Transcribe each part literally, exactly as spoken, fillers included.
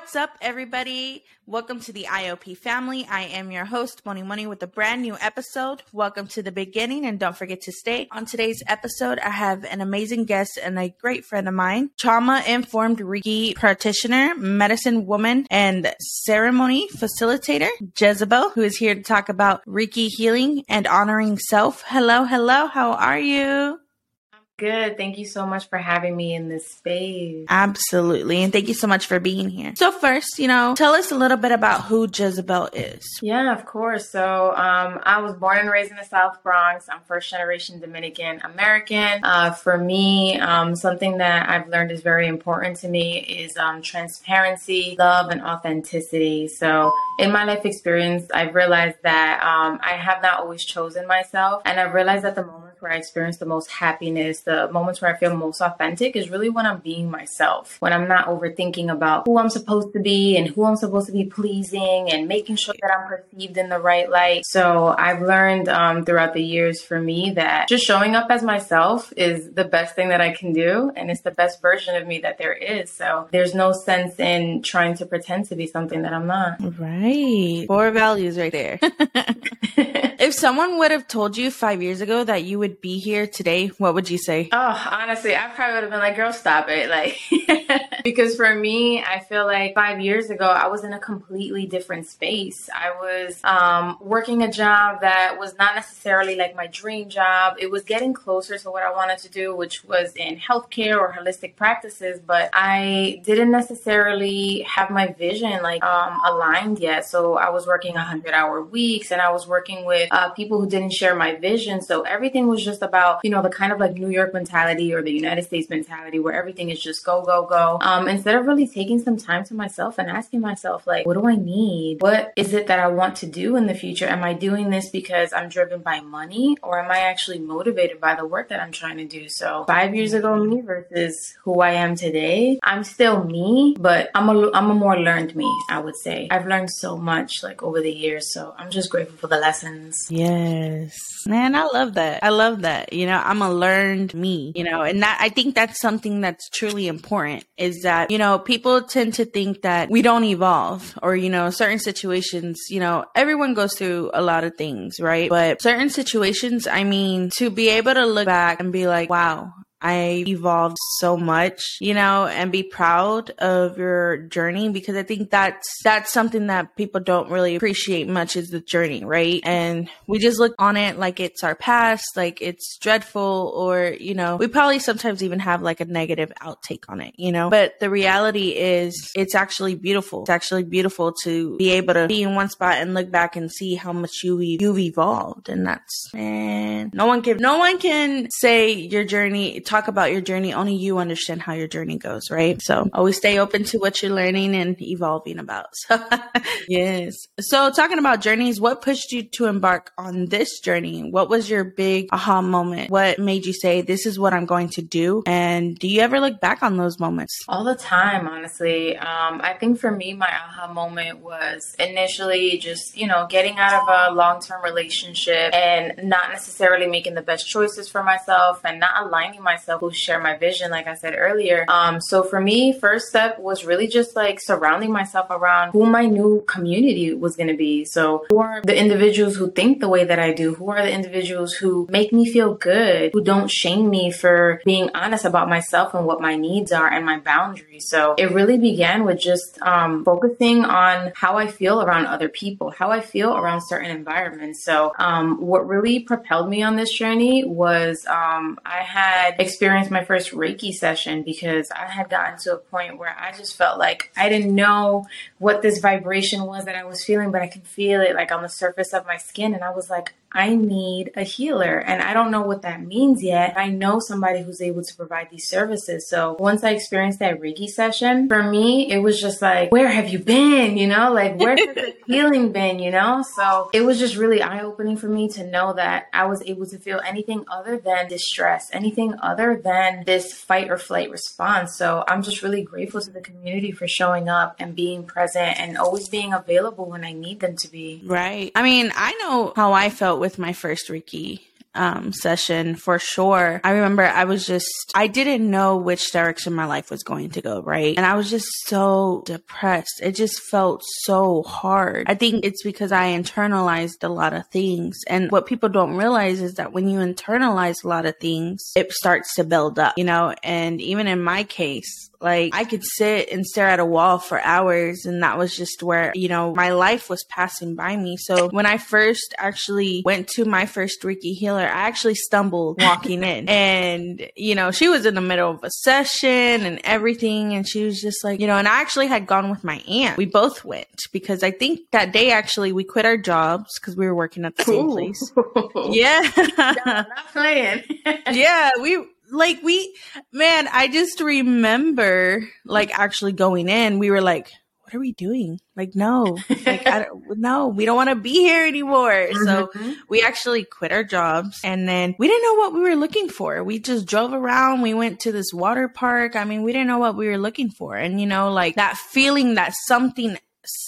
What's up, everybody? Welcome to the I O P family. I am your host, Moni-Moni, with a brand new episode. Welcome to the beginning, and don't forget to stay. On today's episode, I have an amazing guest and a great friend of mine, trauma-informed Reiki practitioner, medicine woman, and ceremony facilitator, Jezebel, who is here to talk about Reiki healing and honoring self. Hello, hello. How are you? Good. Thank you so much for having me in this space. Absolutely. And thank you so much for being here. So first, you know, tell us a little bit about who Jezebel is. Yeah, of course. So um, I was born and raised in the South Bronx. I'm first generation Dominican American. Uh, for me, um, something that I've learned is very important to me is um, transparency, love, and authenticity. So in my life experience, I've realized that um, I have not always chosen myself. And I've realized that the moment where I experience the most happiness, the moments where I feel most authentic is really when I'm being myself, when I'm not overthinking about who I'm supposed to be and who I'm supposed to be pleasing and making sure that I'm perceived in the right light. So I've learned um, throughout the years for me that just showing up as myself is the best thing that I can do. And it's the best version of me that there is. So there's no sense in trying to pretend to be something that I'm not. Right. Core values right there. If someone would have told you five years ago that you would be here today, what would you say? Oh, honestly, I probably would have been like, girl, stop it. Like, because for me, I feel like five years ago, I was in a completely different space. I was um, working a job that was not necessarily like my dream job. It was getting closer to what I wanted to do, which was in healthcare or holistic practices, but I didn't necessarily have my vision like um, aligned yet. So I was working one hundred hour weeks and I was working with uh, people who didn't share my vision. So everything was just about, you know, the kind of like New York mentality or the United States mentality where everything is just go, go, go. Um, instead of really taking some time to myself and asking myself, like, what do I need? What is it that I want to do in the future? Am I doing this because I'm driven by money or am I actually motivated by the work that I'm trying to do? So five years ago, me versus who I am today, I'm still me, but I'm a, I'm a more learned me, I would say. I've learned so much like over the years. So I'm just grateful for the lessons. Yes, man, I love that. I love Love that. You know, I'm a learned me, you know, and that, I think that's something that's truly important is that, you know, people tend to think that we don't evolve or, you know, certain situations, you know, everyone goes through a lot of things, right? But certain situations, I mean, to be able to look back and be like, wow, I evolved so much, you know, and be proud of your journey because I think that's that's something that people don't really appreciate much is the journey, right? And we just look on it like it's our past, like it's dreadful, or, you know, we probably sometimes even have like a negative outtake on it, you know, but the reality is it's actually beautiful. It's actually beautiful to be able to be in one spot and look back and see how much you, you've evolved. And that's, man, no one can, no one can say your journey, talk about your journey. Only you understand how your journey goes, right? So always stay open to what you're learning and evolving about. So yes. So talking about journeys, what pushed you to embark on this journey? What was your big aha moment? What made you say, this is what I'm going to do? And do you ever look back on those moments? All the time, honestly. Um, I think for me, my aha moment was initially just, you know, getting out of a long-term relationship and not necessarily making the best choices for myself and not aligning myself who share my vision, like I said earlier. Um, so for me, first step was really just like surrounding myself around who my new community was going to be. So who are the individuals who think the way that I do? Who are the individuals who make me feel good, who don't shame me for being honest about myself and what my needs are and my boundaries? So it really began with just um, focusing on how I feel around other people, how I feel around certain environments. So um, what really propelled me on this journey was um, I had experienced my first Reiki session because I had gotten to a point where I just felt like I didn't know what this vibration was that I was feeling, but I can feel it like on the surface of my skin. And I was like, I need a healer. And I don't know what that means yet. I know somebody who's able to provide these services. So once I experienced that Reiki session, for me, it was just like, where have you been? You know, like where has the healing been? You know, so it was just really eye-opening for me to know that I was able to feel anything other than distress, anything other than this fight or flight response. So I'm just really grateful to the community for showing up and being present and always being available when I need them to be. Right. I mean, I know how I felt with my first Reiki um, session for sure. I remember I was just, I didn't know which direction my life was going to go, right? And I was just so depressed. It just felt so hard. I think it's because I internalized a lot of things. And what people don't realize is that when you internalize a lot of things, it starts to build up, you know? And even in my case, like I could sit and stare at a wall for hours, and that was just where, you know, my life was passing by me. So when I first actually went to my first Reiki healer, I actually stumbled walking in, and, you know, she was in the middle of a session and everything. And she was just like, you know, and I actually had gone with my aunt. We both went because I think that day actually we quit our jobs because we were working at the same place. Yeah. No, I'm not playing. Yeah. We, Like we, man, I just remember like actually going in, we were like, what are we doing? Like, no, like, I don't, no, we don't want to be here anymore. Mm-hmm. So we actually quit our jobs, and then we didn't know what we were looking for. We just drove around. We went to this water park. I mean, we didn't know what we were looking for. And you know, like that feeling that something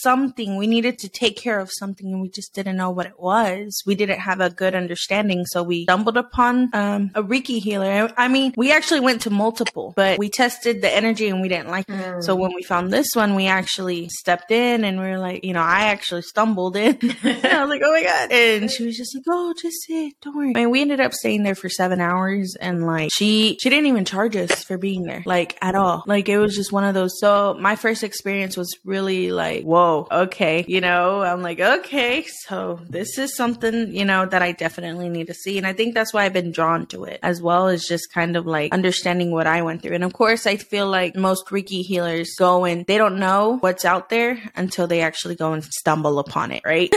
something we needed to take care of something, and we just didn't know what it was. We didn't have a good understanding, so we stumbled upon um a Reiki healer. I mean, we actually went to multiple, but we tested the energy and we didn't like it. Mm. So when we found this one, we actually stepped in, and we were like, you know, I actually stumbled in. And I was like, oh my god. And she was just like, oh, just sit, don't worry. And we ended up staying there for seven hours, and like she she didn't even charge us for being there, like at all. Like it was just one of those. So my first experience was really like, whoa, okay, you know, I'm like, okay, so this is something, you know, that I definitely need to see. And I think that's why I've been drawn to it, as well as just kind of like understanding what I went through. And of course, I feel like most Reiki healers go and they don't know what's out there until they actually go and stumble upon it, right?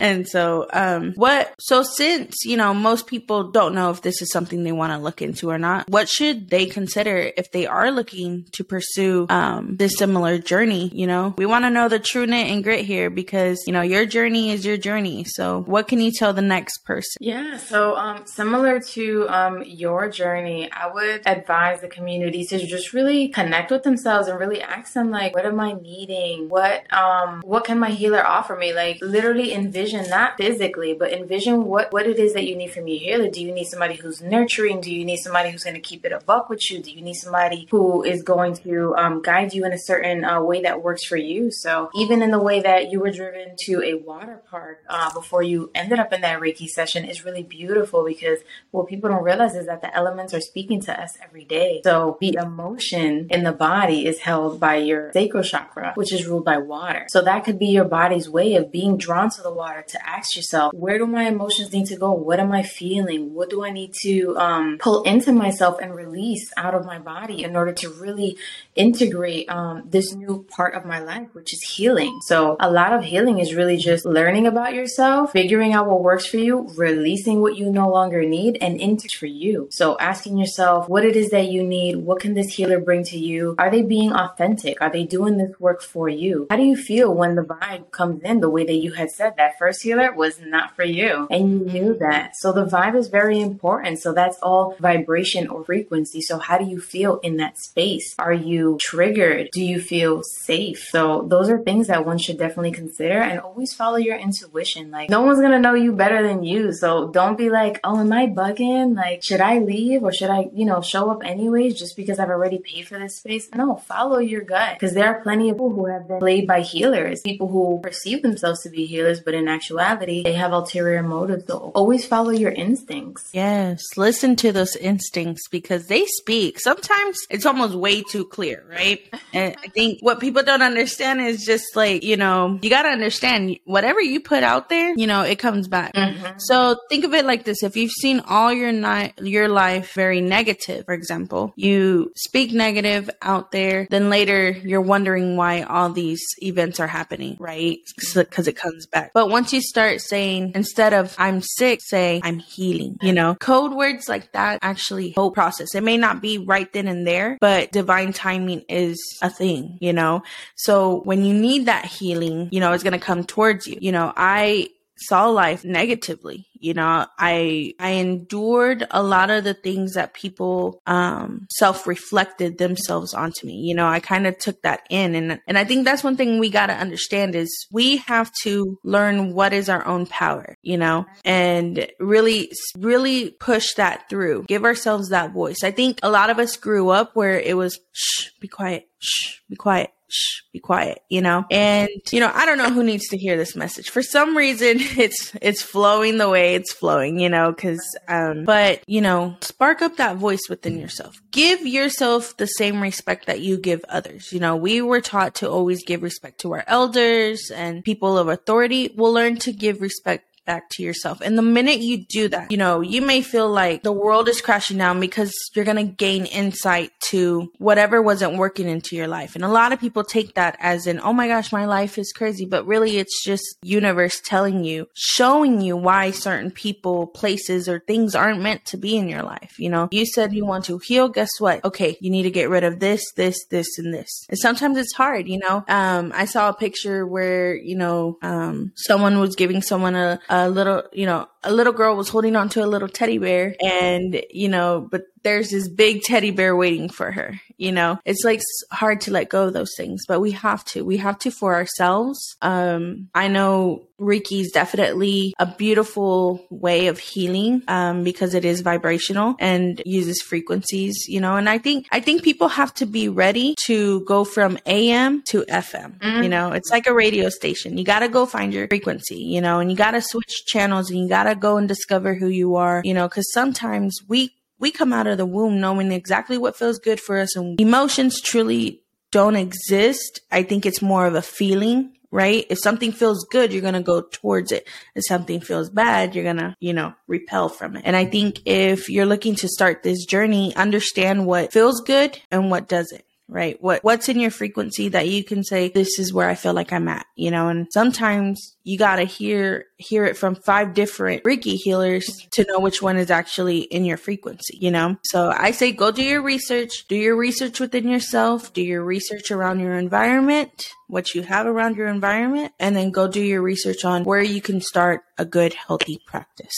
And so, um, what, so since, you know, most people don't know if this is something they want to look into or not, what should they consider if they are looking to pursue um, this similar journey? You know, we want to know the truth. True knit and grit here, because you know your journey is your journey. So what can you tell the next person? Yeah, so um similar to um your journey, I would advise the community to just really connect with themselves and really ask them, like, what am I needing? What um what can my healer offer me? Like literally envision, not physically, but envision what what it is that you need from your healer. Do you need somebody who's nurturing? Do you need somebody who's going to keep it a buck with you? Do you need somebody who is going to um guide you in a certain uh, way that works for you? So even in the way that you were driven to a water park uh, before you ended up in that Reiki session is really beautiful, because what people don't realize is that the elements are speaking to us every day. So the emotion in the body is held by your sacral chakra, which is ruled by water. So that could be your body's way of being drawn to the water, to ask yourself, where do my emotions need to go? What am I feeling? What do I need to um, pull into myself and release out of my body in order to really integrate um, this new part of my life, which is healing. So a lot of healing is really just learning about yourself, figuring out what works for you, releasing what you no longer need, and into for you. So asking yourself what it is that you need. What can this healer bring to you? Are they being authentic? Are they doing this work for you? How do you feel when the vibe comes in the way that you had said that first healer was not for you? And you knew that. So the vibe is very important. So that's all vibration or frequency. So how do you feel in that space? Are you triggered? Do you feel safe? So those are things that one should definitely consider, and always follow your intuition. Like, no one's gonna know you better than you, so don't be like, oh, am I bugging? Like, should I leave, or should I, you know, show up anyways just because I've already paid for this space? No, follow your gut, because there are plenty of people who have been played by healers, people who perceive themselves to be healers, but in actuality they have ulterior motives. So always follow your instincts. Yes, listen to those instincts, because they speak. Sometimes it's almost way too clear, right? And I think what people don't understand is just like, you know, you got to understand whatever you put out there, you know, it comes back. Mm-hmm. So think of it like this. If you've seen all your ni- your life very negative, for example, you speak negative out there, then later you're wondering why all these events are happening, right? Because it comes back. But once you start saying, instead of I'm sick, say I'm healing, you know, code words like that actually whole process. It may not be right then and there, but divine timing is a thing, you know? So when you need that healing, you know, it's going to come towards you. You know, I saw life negatively. You know, I I endured a lot of the things that people um, self-reflected themselves onto me. You know, I kind of took that in. And, and I think that's one thing we got to understand is we have to learn what is our own power, you know, and really, really push that through. Give ourselves that voice. I think a lot of us grew up where it was, shh, be quiet, shh, be quiet. Shh, be quiet, you know? And, you know, I don't know who needs to hear this message. For some reason, it's, it's flowing the way it's flowing, you know, cause, um, but, you know, spark up that voice within yourself. Give yourself the same respect that you give others. You know, we were taught to always give respect to our elders and people of authority. We'll learn to give respect back to yourself. And the minute you do that, you know, you may feel like the world is crashing down because you're going to gain insight to whatever wasn't working into your life. And a lot of people take that as in, oh my gosh, my life is crazy. But really, it's just universe telling you, showing you why certain people, places, or things aren't meant to be in your life. You know, you said you want to heal. Guess what? Okay, you need to get rid of this, this, this, and this. And sometimes it's hard, you know. Um, I saw a picture where, you know, um, someone was giving someone a A little, you know, a little girl was holding on to a little teddy bear and, you know, but there's this big teddy bear waiting for her, you know. It's like hard to let go of those things, but we have to. We have to for ourselves. Um, I know Reiki is definitely a beautiful way of healing um, because it is vibrational and uses frequencies, you know. And I think I think people have to be ready to go from A M to F M, mm-hmm. you know. It's like a radio station. You got to go find your frequency, you know, and you got to switch channels and you got to go and discover who you are, you know, because sometimes we We come out of the womb knowing exactly what feels good for us, and emotions truly don't exist. I think it's more of a feeling, right? If something feels good, you're going to go towards it. If something feels bad, you're going to, you know, repel from it. And I think if you're looking to start this journey, understand what feels good and what doesn't. Right? What, what's in your frequency that you can say, this is where I feel like I'm at, you know? And sometimes you got to hear, hear it from five different Reiki healers to know which one is actually in your frequency, you know? So I say, go do your research, do your research within yourself, do your research around your environment, what you have around your environment, and then go do your research on where you can start a good, healthy practice.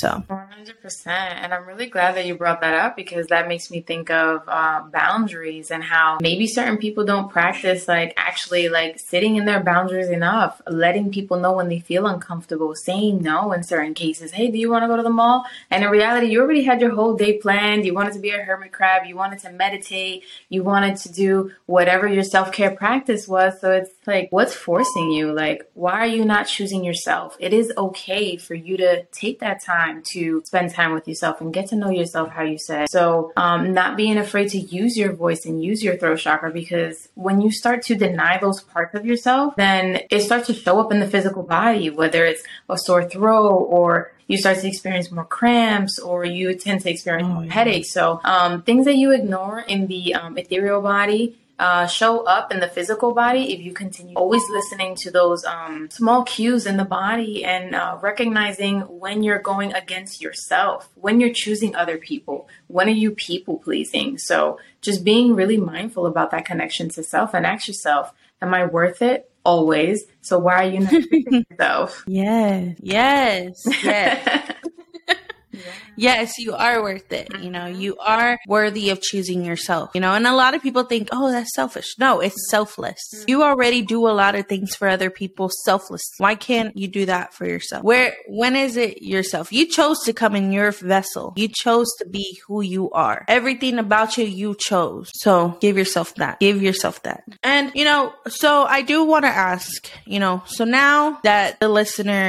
So one hundred percent. And I'm really glad that you brought that up because that makes me think of uh, boundaries and how maybe certain people don't practice like actually like sitting in their boundaries enough, letting people know when they feel uncomfortable, saying no in certain cases. Hey, do you want to go to the mall? And in reality, you already had your whole day planned. You wanted to be a hermit crab. You wanted to meditate. You wanted to do whatever your self-care practice was. So it's like, what's forcing you? Like, why are you not choosing yourself? It is okay for you to take that time. time to spend time with yourself and get to know yourself, how you said. So um, not being afraid to use your voice and use your throat chakra, because when you start to deny those parts of yourself, then it starts to show up in the physical body, whether it's a sore throat or you start to experience more cramps or you tend to experience more headaches. So um, things that you ignore in the um, ethereal body Uh, show up in the physical body if you continue always listening to those um, small cues in the body and uh, recognizing when you're going against yourself, when you're choosing other people, when are you people pleasing? So just being really mindful about that connection to self and ask yourself, am I worth it? Always. So why are you not choosing yourself? Yes, yes, yes. Yes, you are worth it. You know, you are worthy of choosing yourself, you know, and a lot of people think, oh, that's selfish. No, it's selfless. You already do a lot of things for other people selfless. Why can't you do that for yourself? Where, when is it yourself? You chose to come in your vessel. You chose to be who you are. Everything about you, you chose. So give yourself that, give yourself that. And, you know, so I do want to ask, you know, so now that the listener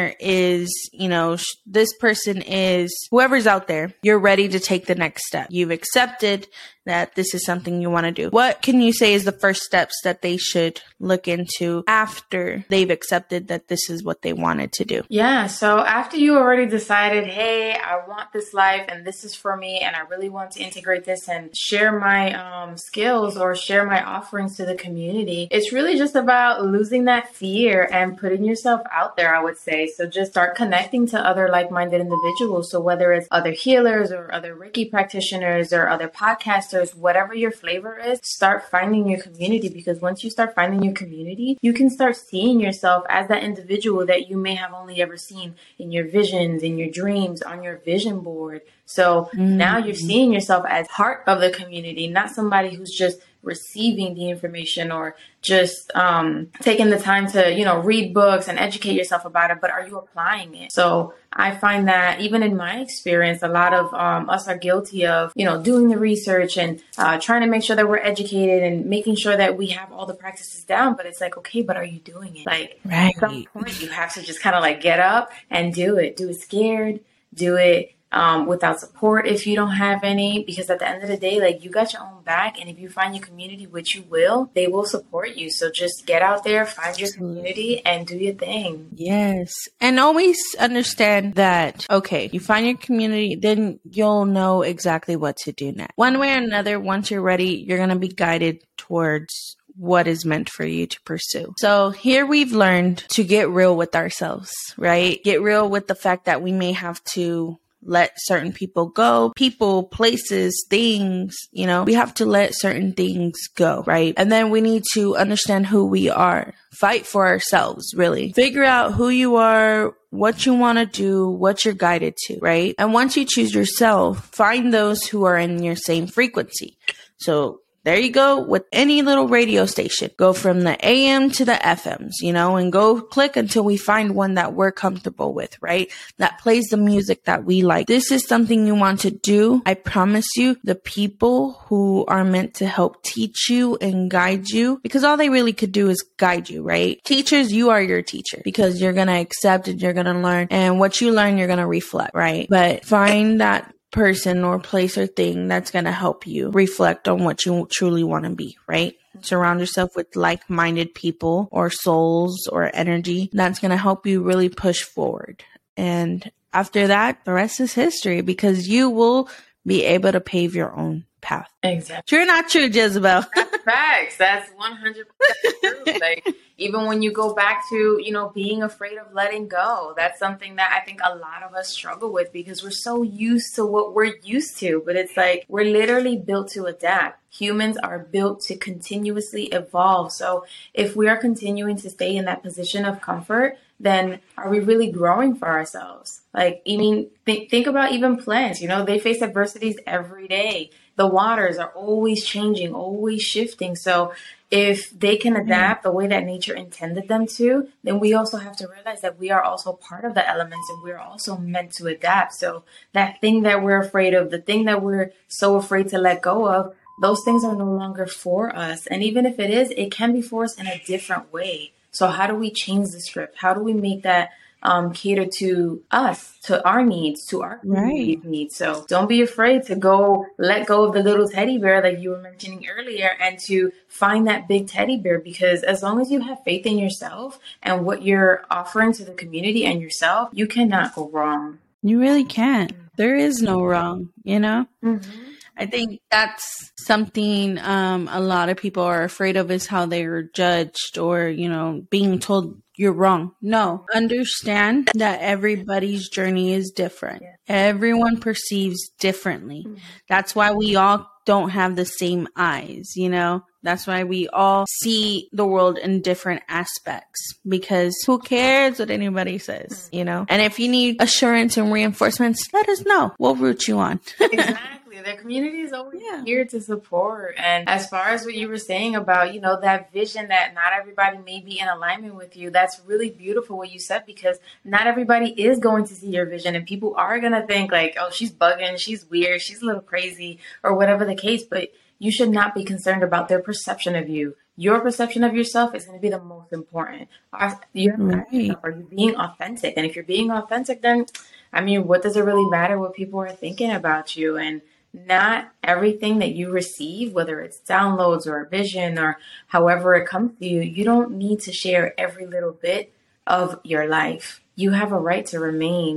is, you know, sh- this person is whoever's out there, you're ready to take the next step. You've accepted that this is something you want to do. What can you say is the first steps that they should look into after they've accepted that this is what they wanted to do? Yeah. So after you already decided, hey, I want this life and this is for me and I really want to integrate this and share my um, skills or share my offerings to the community, it's really just about losing that fear and putting yourself out there, I would say. So just start connecting to other like-minded individuals. So whether it's other healers or other Reiki practitioners or other podcasters, dancers, whatever your flavor is, start finding your community, because once you start finding your community, you can start seeing yourself as that individual that you may have only ever seen in your visions, in your dreams, on your vision board. So mm-hmm. now you're seeing yourself as part of the community, not somebody who's just receiving the information or just um, taking the time to, you know, read books and educate yourself about it, but are you applying it? So I find that even in my experience, a lot of um, us are guilty of, you know, doing the research and uh, trying to make sure that we're educated and making sure that we have all the practices down. But it's like, okay, but are you doing it? Like right. at some point you have to just kind of like get up and do it. Do it scared, do it Um, without support if you don't have any, because at the end of the day, like, you got your own back, and if you find your community, which you will, they will support you. So just get out there, find your community, and do your thing. Yes. And always understand that, okay, you find your community, then you'll know exactly what to do next. One way or another, once you're ready, you're going to be guided towards what is meant for you to pursue. So here we've learned to get real with ourselves, right? Get real with the fact that we may have to let certain people go, people, places, things, you know, we have to let certain things go, right? And then we need to understand who we are, fight for ourselves, really. Figure out who you are, what you want to do, what you're guided to, right? And once you choose yourself, find those who are in your same frequency. So there you go with any little radio station. Go from the A M to the F Ms, you know, and go click until we find one that we're comfortable with, right? That plays the music that we like. This is something you want to do. I promise you, the people who are meant to help teach you and guide you, because all they really could do is guide you, right? Teachers, you are your teacher, because you're going to accept and you're going to learn. And what you learn, you're going to reflect, right? But find that person or place or thing that's going to help you reflect on what you truly want to be, right? Surround yourself with like-minded people or souls or energy that's going to help you really push forward. And after that, the rest is history, because you will be able to pave your own path. Exactly. True, not true, Jezebel. That's facts. That's one hundred percent true. Like, even when you go back to, you know, being afraid of letting go, that's something that I think a lot of us struggle with, because we're so used to what we're used to. But it's like, we're literally built to adapt. Humans are built to continuously evolve. So if we are continuing to stay in that position of comfort, then are we really growing for ourselves? Like, I mean, th- think about even plants, you know, they face adversities every day. The waters are always changing, always shifting. So if they can adapt the way that nature intended them to, then we also have to realize that we are also part of the elements and we're also meant to adapt. So that thing that we're afraid of, the thing that we're so afraid to let go of, those things are no longer for us. And even if it is, it can be for us in a different way. So how do we change the script? How do we make that um, cater to us, to our needs, to our right. needs? So don't be afraid to go let go of the little teddy bear like you were mentioning earlier, and to find that big teddy bear, because as long as you have faith in yourself and what you're offering to the community and yourself, you cannot go wrong. You really can't. There is no wrong, you know? Mm-hmm. I think that's something um, a lot of people are afraid of, is how they are judged or, you know, being told you're wrong. No, understand that everybody's journey is different. Yeah. Everyone perceives differently. Mm-hmm. That's why we all don't have the same eyes, you know. That's why we all see the world in different aspects, because who cares what anybody says, you know? And if you need assurance and reinforcements, let us know. We'll root you on. Exactly. Their community is always yeah. here to support. And as far as what you were saying about, you know, that vision that not everybody may be in alignment with you, that's really beautiful what you said, because not everybody is going to see your vision, and people are going to think like, oh, she's bugging, she's weird, she's a little crazy, or whatever the case. But you should not be concerned about their perception of you. Your perception of yourself is going to be the most important. Are, you're right. Are you being authentic? And if you're being authentic, then, I mean, what does it really matter what people are thinking about you? And not everything that you receive, whether it's downloads or a vision or however it comes to you, you don't need to share every little bit of your life. You have a right to remain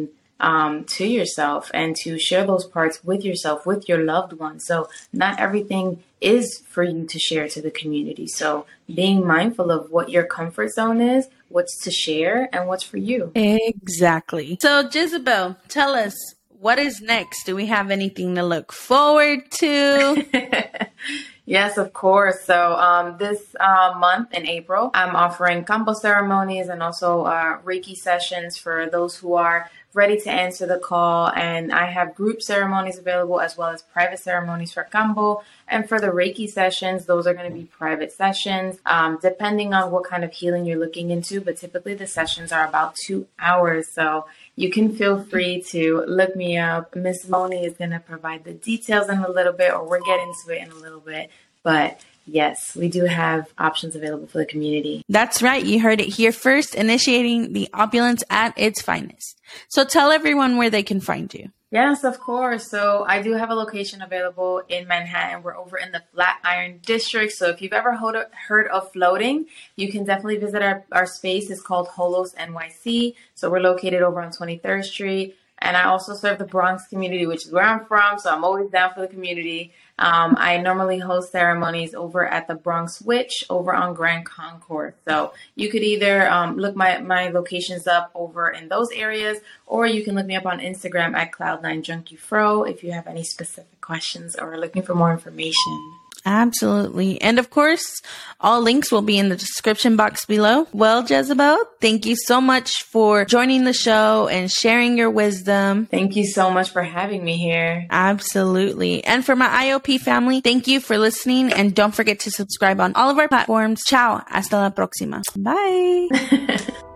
Um, to yourself and to share those parts with yourself, with your loved ones. So not everything is for you to share to the community. So being mindful of what your comfort zone is, what's to share, and what's for you. Exactly. So Jezebel, tell us, what is next? Do we have anything to look forward to? Yes, of course. So um, this uh, month in April, I'm offering Kambo ceremonies and also uh, Reiki sessions for those who are ready to answer the call. And I have group ceremonies available as well as private ceremonies for Kambo. And for the Reiki sessions, those are going to be private sessions, um, depending on what kind of healing you're looking into. But typically the sessions are about two hours. So you can feel free to look me up. Miss Moni is going to provide the details in a little bit, or we'll get into it in a little bit. But yes, we do have options available for the community. That's right. You heard it here first, initiating the opulence at its finest. So tell everyone where they can find you. Yes, of course. So I do have a location available in Manhattan. We're over in the Flatiron District. So if you've ever heard of floating, you can definitely visit our, our space. It's called Holos N Y C. So we're located over on twenty-third street. And I also serve the Bronx community, which is where I'm from. So I'm always down for the community. Um, I normally host ceremonies over at the Bronx Witch over on Grand Concourse. So you could either um, look my, my locations up over in those areas, or you can look me up on Instagram at Cloud nine Junkie Fro if you have any specific questions or are looking for more information. Absolutely. And of course, all links will be in the description box below. Well, Jezebel, thank you so much for joining the show and sharing your wisdom. Thank you so much for having me here. Absolutely. And for my I O P family, thank you for listening. And don't forget to subscribe on all of our platforms. Ciao. Hasta la próxima. Bye.